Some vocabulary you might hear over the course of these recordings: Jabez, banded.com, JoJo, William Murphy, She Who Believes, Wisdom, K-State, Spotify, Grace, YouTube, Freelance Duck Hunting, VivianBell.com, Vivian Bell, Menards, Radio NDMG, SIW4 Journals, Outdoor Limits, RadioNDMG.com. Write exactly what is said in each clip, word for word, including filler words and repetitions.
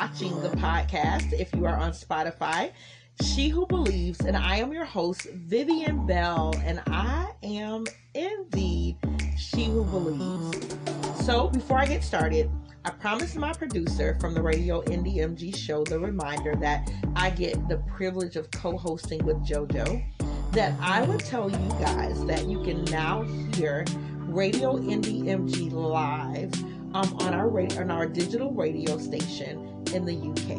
watching the podcast if you are on Spotify. She Who Believes, and I am your host, Vivian Bell, and I am indeed She Who Believes. So before I get started, I promised my producer from the Radio N D M G show the reminder that I get the privilege of co-hosting with JoJo, that I would tell you guys that you can now hear Radio N D M G live um, on our radio, on our digital radio station in the U K.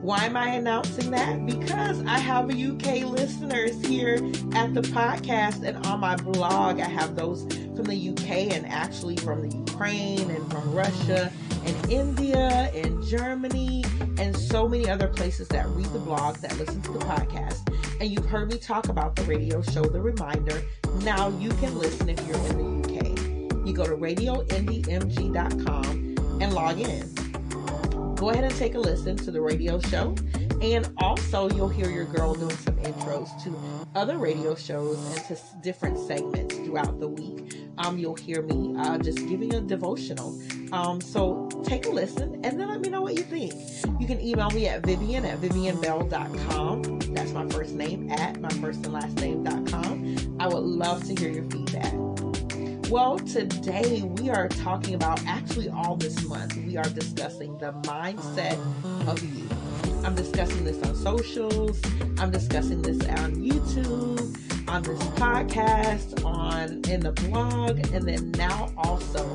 Why am I announcing that? Because I have U K listeners here at the podcast, and on my blog, I have those from the U K and actually from the Ukraine and from Russia and India and Germany and so many other places that read the blog, that listen to the podcast. And you've heard me talk about the radio show, The Reminder. Now you can listen if you're in the U K. You go to radio N D M G dot com and log in. Go ahead and take a listen to the radio show, and also you'll hear your girl doing some intros to other radio shows and to different segments throughout the week. Um, you'll hear me uh, just giving a devotional. Um, so take a listen and then let me know what you think. You can email me at Vivian at Vivian Bell dot com. That's my first name at my first and last name dot com. I would love to hear your feedback. Well, today we are talking about, actually all this month, we are discussing the mindset of you. I'm discussing this on socials. I'm discussing this on YouTube, on this podcast, on in the blog, and then now also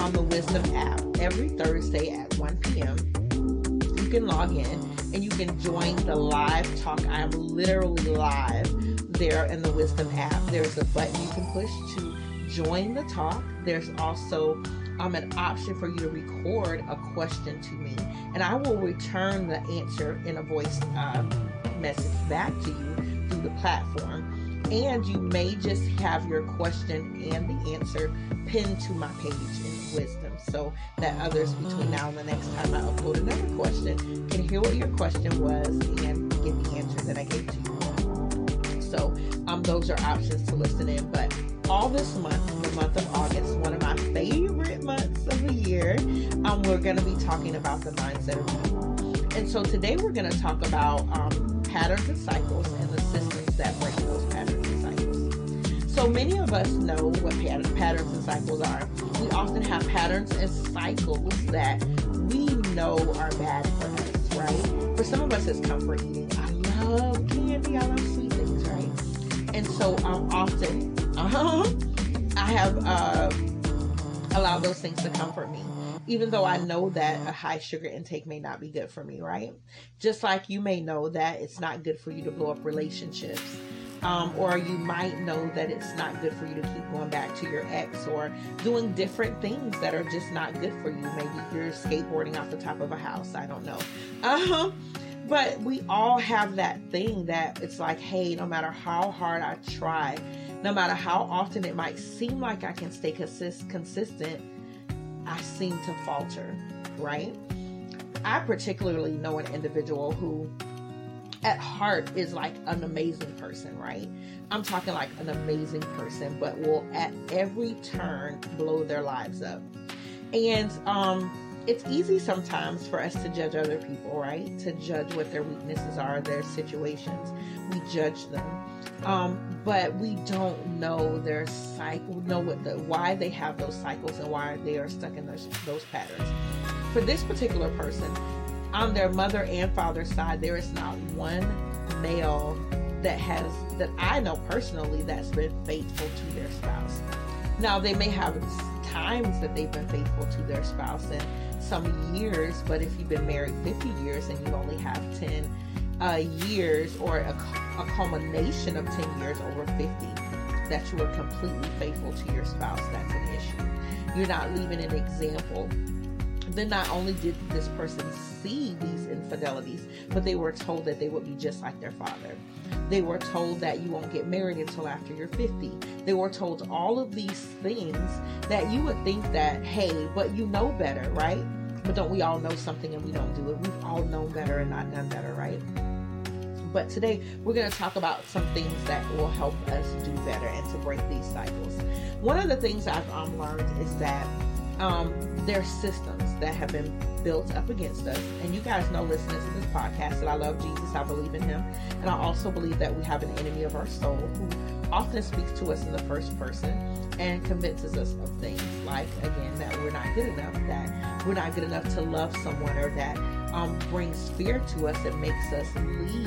on the Wisdom app. Every Thursday at one p.m., you can log in and you can join the live talk. I am literally live there in the Wisdom app. There's a button you can push to join the talk. There's also um, an option for you to record a question to me, and I will return the answer in a voice uh, message back to you through the platform. And you may just have your question and the answer pinned to my page in Wisdom, so that others between now and the next time I upload another question can hear what your question was and get the answer that I gave to you. So um, those are options to listen in. But all this month, the month of August, one of my favorite months of the year, um, we're going to be talking about the mindset of you. And so today we're going to talk about um, patterns and cycles and the systems that break those patterns and cycles. So many of us know what pat- patterns and cycles are. We often have patterns and cycles that we know are bad for us, right? For some of us, it's comfort eating. I love candy. I love sweet things, right? And so um, often... Uh-huh. I have uh, allowed those things to comfort me, even though I know that a high sugar intake may not be good for me, right? Just like you may know that it's not good for you to blow up relationships, um, or you might know that it's not good for you to keep going back to your ex or doing different things that are just not good for you. Maybe you're skateboarding off the top of a house. I don't know. Uh-huh. But we all have that thing that it's like, hey, no matter how hard I try, no matter how often it might seem like I can stay consist- consistent, I seem to falter, right? I particularly know an individual who at heart is like an amazing person, right? I'm talking like an amazing person, but will at every turn blow their lives up. And um, it's easy sometimes for us to judge other people, right? To judge what their weaknesses are, their situations. We judge them. Um, but we don't know their cycle, know what the, why they have those cycles and why they are stuck in those, those patterns. For this particular person, on their mother and father's side, there is not one male that has, that I know personally, that's been faithful to their spouse. Now, they may have times that they've been faithful to their spouse and some years, but if you've been married fifty years and you only have ten uh, years, or a, a culmination of ten years over fifty, that you are completely faithful to your spouse, that's an issue. You're not leaving an example. Then not only did this person see these infidelities, but they were told that they would be just like their father. They were told that you won't get married until after you're fifty. They were told all of these things that you would think that, hey, but you know better, right? But don't we all know something and we don't do it? We've all known better and not done better, right? But today we're going to talk about some things that will help us do better and to break these cycles. One of the things I've um, learned is that um, there's systems that have been built up against us. And you guys know, listeners to this podcast, that I love Jesus, I believe in him. And I also believe that we have an enemy of our soul who often speaks to us in the first person and convinces us of things like, again, that we're not good enough, that we're not good enough to love someone, or that um, brings fear to us and makes us leave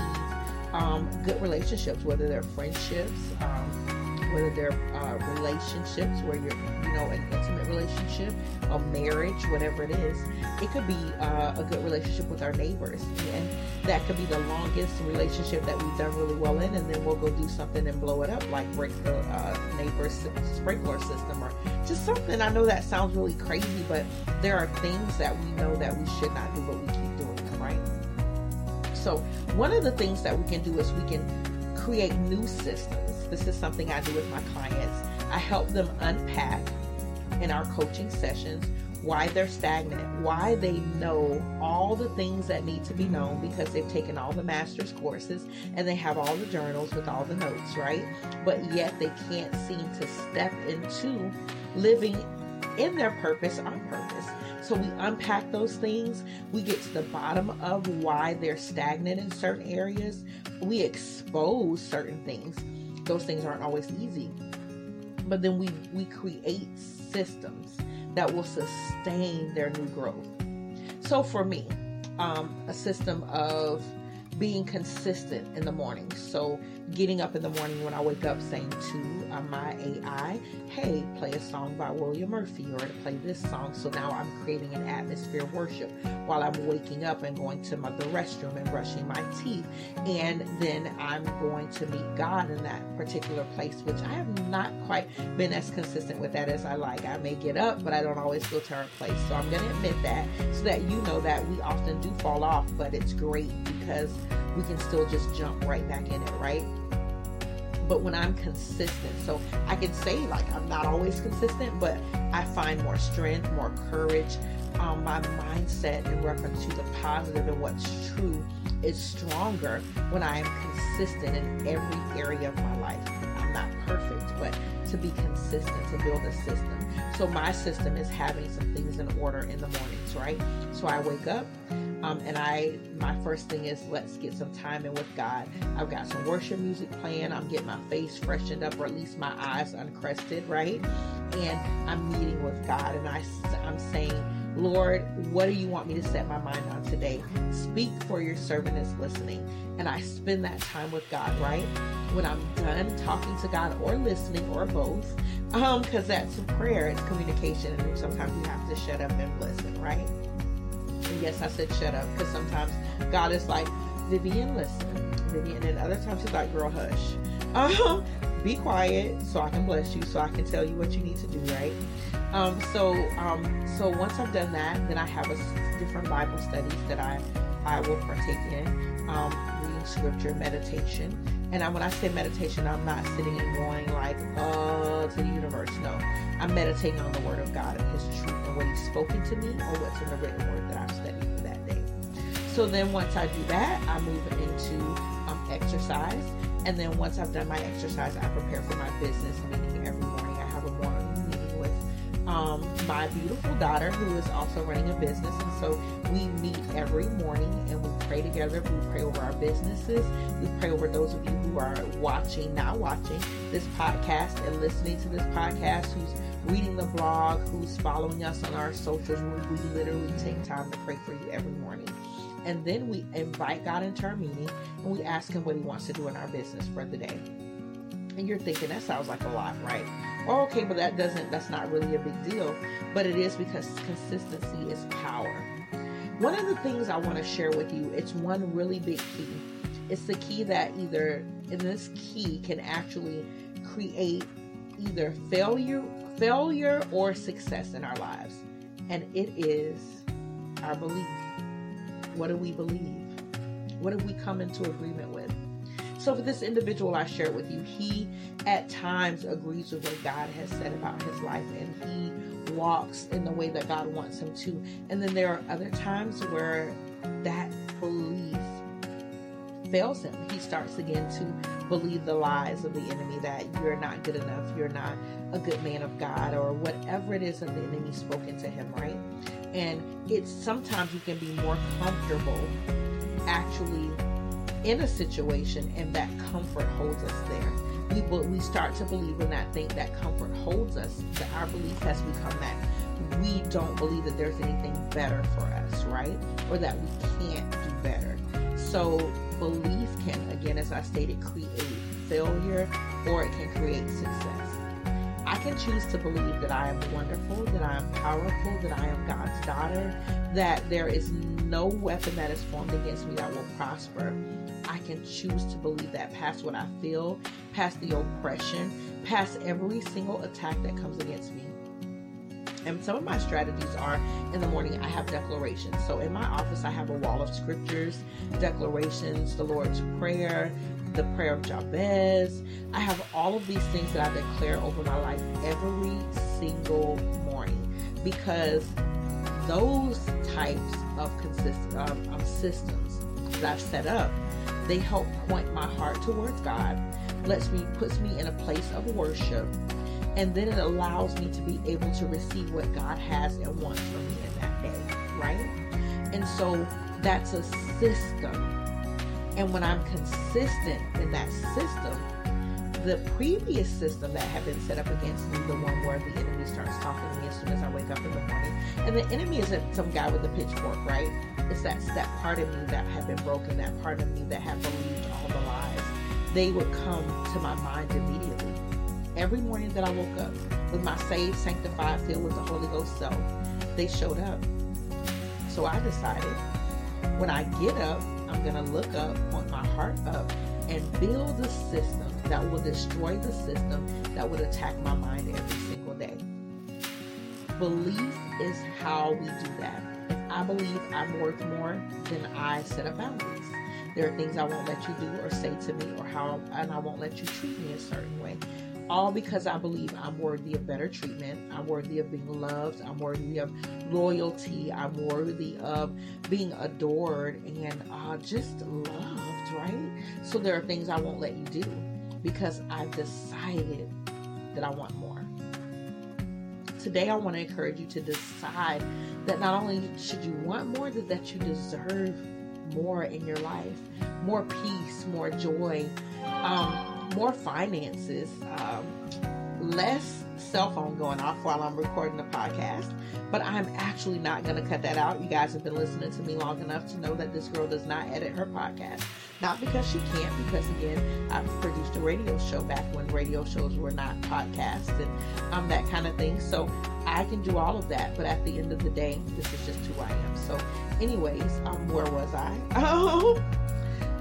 um, good relationships, whether they're friendships, um, whether they're uh, relationships where you're, you know, an intimate relationship, a marriage, whatever it is. It could be uh, a good relationship with our neighbors, and that could be the longest relationship that we've done really well in, and then we'll go do something and blow it up, like break the uh, neighbor's sprinkler system or just something. I know that sounds really crazy, but there are things that we know that we should not do, but we keep doing them, right? So one of the things that we can do is we can create new systems. This is something I do with my clients. I help them unpack in our coaching sessions why they're stagnant, why they know all the things that need to be known because they've taken all the master's courses and they have all the journals with all the notes, right? But yet they can't seem to step into living in their purpose on purpose. So we unpack those things. We get to the bottom of why they're stagnant in certain areas. We expose certain things. Those things aren't always easy. But then we, we create systems that will sustain their new growth. So for me, um, a system of being consistent in the morning. So getting up in the morning when I wake up, saying to uh, my A I, hey, play a song by William Murphy, or to play this song. So now I'm creating an atmosphere of worship while I'm waking up and going to my, the restroom and brushing my teeth. And then I'm going to meet God in that particular place, which I have not quite been as consistent with that as I like. I may get up, but I don't always go to our place. So I'm going to admit that so that you know that we often do fall off, but it's great because we can still just jump right back in it, right? But when I'm consistent, so I can say, like, I'm not always consistent, but I find more strength, more courage. Um, my mindset in reference to the positive and what's true is stronger when I am consistent in every area of my life. I'm not perfect, but to be consistent, to build a system. So my system is having some things in order in the mornings, right? So I wake up. Um, and I, my first thing is, let's get some time in with God. I've got some worship music playing. I'm getting my face freshened up, or at least my eyes uncrested, right? And I'm meeting with God, and I, I'm saying, Lord, what do you want me to set my mind on today? Speak, for your servant is listening. And I spend that time with God, right? When I'm done talking to God or listening or both, um, because that's prayer, it's communication, and sometimes you have to shut up and listen, right? Yes, I said shut up, because sometimes God is like, Vivian, listen, Vivian, and other times he's like, girl, hush, um, be quiet, so I can bless you, so I can tell you what you need to do, right? Um, so, um, so once I've done that, then I have a different Bible studies that I, I will partake in, um, reading scripture, meditation. And I, when I say meditation, I'm not sitting and going like, uh, to the universe. No, I'm meditating on the word of God and his truth and what he's spoken to me, or what's in the written word that I've studied for that day. So then once I do that, I move into um, exercise. And then once I've done my exercise, I prepare for my business meeting every morning. I have a morning meeting with um, my beautiful daughter, who is also running a business. And so we meet every morning and we pray together. We pray over our businesses. We pray over those of you who are watching, not watching this podcast and listening to this podcast, who's reading the blog, who's following us on our socials. We literally take time to pray for you every morning. And then we invite God into our meeting and we ask him what he wants to do in our business for the day. And you're thinking, that sounds like a lot, right? Oh, okay, but that doesn't, that's not really a big deal. But it is, because consistency is power. One of the things I want to share with you, it's one really big key. It's the key that either, and this key can actually create either failure, failure or success in our lives. And it is our belief. What do we believe? What do we come into agreement with? So for this individual I shared with you, he at times agrees with what God has said about his life, and he walks in the way that God wants him to. And then there are other times where that belief fails him. He starts again to believe the lies of the enemy that you're not good enough, you're not a good man of God, or whatever it is that the enemy spoken to him, right? And it's sometimes you can be more comfortable actually in a situation, and that comfort holds us there. We, we start to believe in that thing, that comfort holds us, that our belief has become that we don't believe that there's anything better for us, right? Or that we can't do better. So belief can, again, as I stated, create failure, or it can create success. I can choose to believe that I am wonderful, that I am powerful, that I am God's daughter, that there is no weapon that is formed against me that will prosper. I can choose to believe that past what I feel, past the oppression, past every single attack that comes against me. And some of my strategies are, in the morning, I have declarations. So in my office, I have a wall of scriptures, declarations, the Lord's Prayer, the prayer of Jabez. I have all of these things that I declare over my life every single morning, because those types of consist- um, um, systems that I've set up, they help point my heart towards God, lets me, puts me in a place of worship, and then it allows me to be able to receive what God has and wants from me in that day, right? And so that's a system. And when I'm consistent in that system, the previous system that had been set up against me, the one where the enemy starts talking to me as soon as I wake up in the morning, and the enemy isn't some guy with a pitchfork, right? It's that, that part of me that had been broken, that part of me that had believed all the lies. They would come to my mind immediately. Every morning that I woke up with my saved, sanctified, filled with the Holy Ghost self, they showed up. So I decided, when I get up, I'm going to look up, point my heart up, and build a system that will destroy the system that would attack my mind every single day. Belief is how we do that. If I believe I'm worth more, then I set a boundaries. There are things I won't let you do or say to me, or how, and I won't let you treat me a certain way. All because I believe I'm worthy of better treatment. I'm worthy of being loved. I'm worthy of loyalty. I'm worthy of being adored and uh, just loved, right? So there are things I won't let you do because I've decided that I want more. Today, I want to encourage you to decide that not only should you want more, but that you deserve more in your life. More peace, more joy, um, more finances, um, less cell phone going off while I'm recording the podcast, but I'm actually not going to cut that out. You guys have been listening to me long enough to know that this girl does not edit her podcast. Not because she can't, because again, I've produced a radio show back when radio shows were not podcasts and um, that kind of thing. So I can do all of that, but at the end of the day, this is just who I am. So anyways, um, where was I? Oh!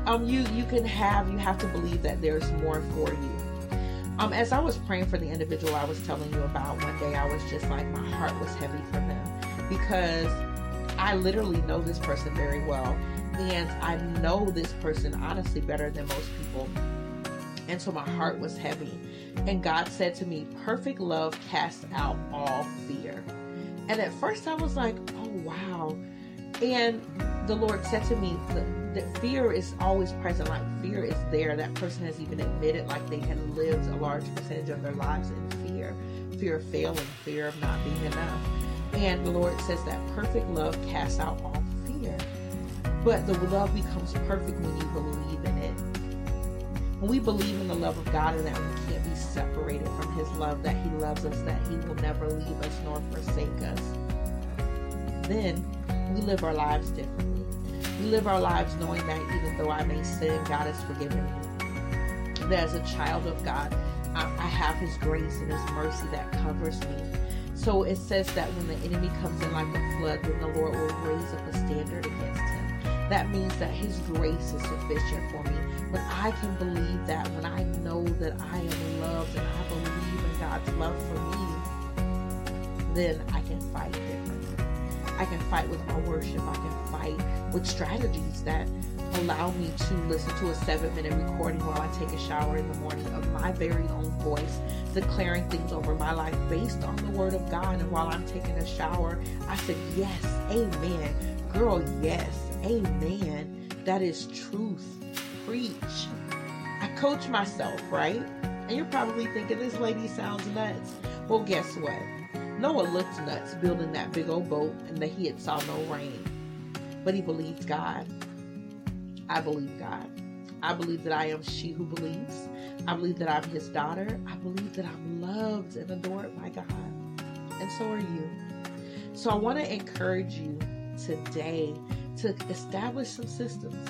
Um, you, you can have, you have to believe that there's more for you. Um, as I was praying for the individual I was telling you about one day, I was just like, my heart was heavy for them, because I literally know this person very well. And I know this person honestly better than most people. And so my heart was heavy. And God said to me, perfect love casts out all fear. And at first I was like, oh, wow. And the Lord said to me that, that fear is always present, like fear is there. That person has even admitted like they had lived a large percentage of their lives in fear. Fear of failing, fear of not being enough. And the Lord says that perfect love casts out all fear. But the love becomes perfect when you believe in it. When we believe in the love of God, and that we can't be separated from His love, that He loves us, that He will never leave us nor forsake us, then we live our lives differently. We live our lives knowing that even though I may sin, God has forgiven me. That as a child of God, I, I have His grace and His mercy that covers me. So it says that when the enemy comes in like a flood, then the Lord will raise up a standard against him. That means that His grace is sufficient for me. When I can believe that, when I know that I am loved and I believe in God's love for me, then I can fight differently. I can fight with my worship. I can fight with strategies that allow me to listen to a seven-minute recording while I take a shower in the morning of my very own voice, declaring things over my life based on the Word of God. And while I'm taking a shower, I said, yes, amen. Girl, yes, amen. That is truth. preach. I coach myself, right? And you're probably thinking, this lady sounds nuts. Well, guess what? Noah looked nuts building that big old boat, and the head saw no rain. But he believed God. I believe God. I believe that I am she who believes. I believe that I'm his daughter. I believe that I'm loved and adored by God. And so are you. So I want to encourage you today to establish some systems.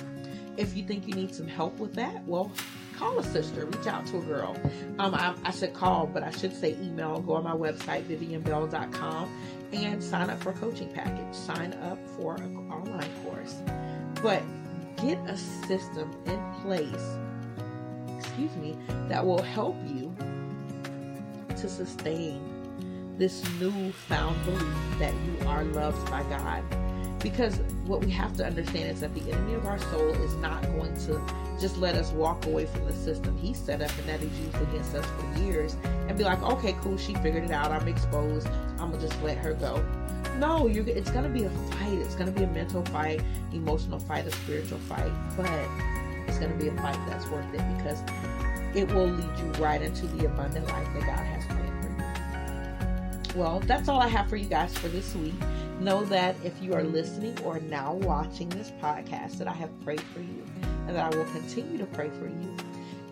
If you think you need some help with that, well, call a sister, reach out to a girl. Um, I, I should call, but I should say email. Go on my website, Vivian Bell dot com, and sign up for a coaching package. Sign up for an online course. But get a system in place, excuse me, that will help you to sustain this newfound belief that you are loved by God. Because what we have to understand is that the enemy of our soul is not going to just let us walk away from the system he set up and that he's used against us for years and be like, okay, cool, she figured it out, I'm exposed, I'm going to just let her go. No, you're, it's going to be a fight. It's going to be a mental fight, emotional fight, a spiritual fight, but it's going to be a fight that's worth it because it will lead you right into the abundant life that God has planned. Well, that's all I have for you guys for this week. Know that if you are listening or now watching this podcast, that I have prayed for you and that I will continue to pray for you.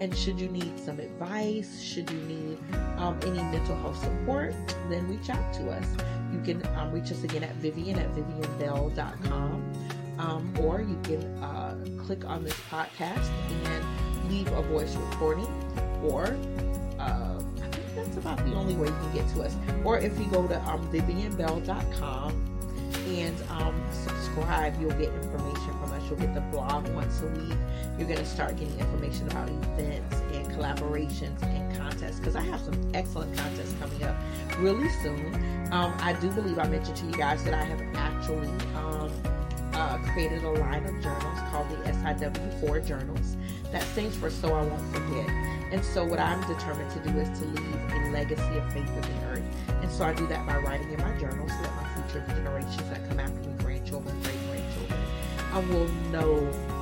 And should you need some advice, should you need um, any mental health support, then reach out to us. You can um, reach us again at Vivian at Vivian Bell dot com. Um, or you can uh, click on this podcast and leave a voice recording, or uh, that's about the only way you can get to us. Or if you go to um, Vivian Bell dot com and um, subscribe, you'll get information from us. You'll get the blog once a week. You're going to start getting information about events and collaborations and contests, because I have some excellent contests coming up really soon. Um, I do believe I mentioned to you guys that I have actually um, uh, created a line of journals called the S I W four Journals. That stands for So I Won't Forget. And so what I'm determined to do is to leave a legacy of faith in the earth. And so I do that by writing in my journal so that my future generations that come after me, grandchildren, great-grandchildren, I will know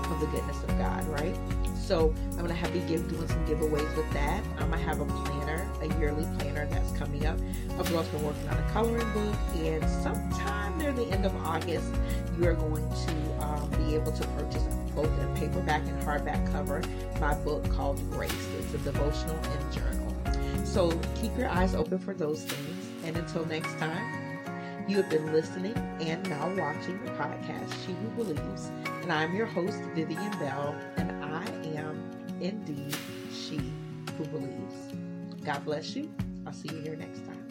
of the goodness of God, right? So I'm going to have to give, doing some giveaways with that. Um, I have a planner, a yearly planner that's coming up. I've also been working on a coloring book. And sometime near the end of August, you are going to um, be able to purchase both a paperback and hardback cover, my book called Grace. It's a devotional and journal. So keep your eyes open for those things. And until next time, you have been listening and now watching the podcast, She Who Believes. And I'm your host, Vivian Bell, and I am indeed she who believes. God bless you. I'll see you here next time.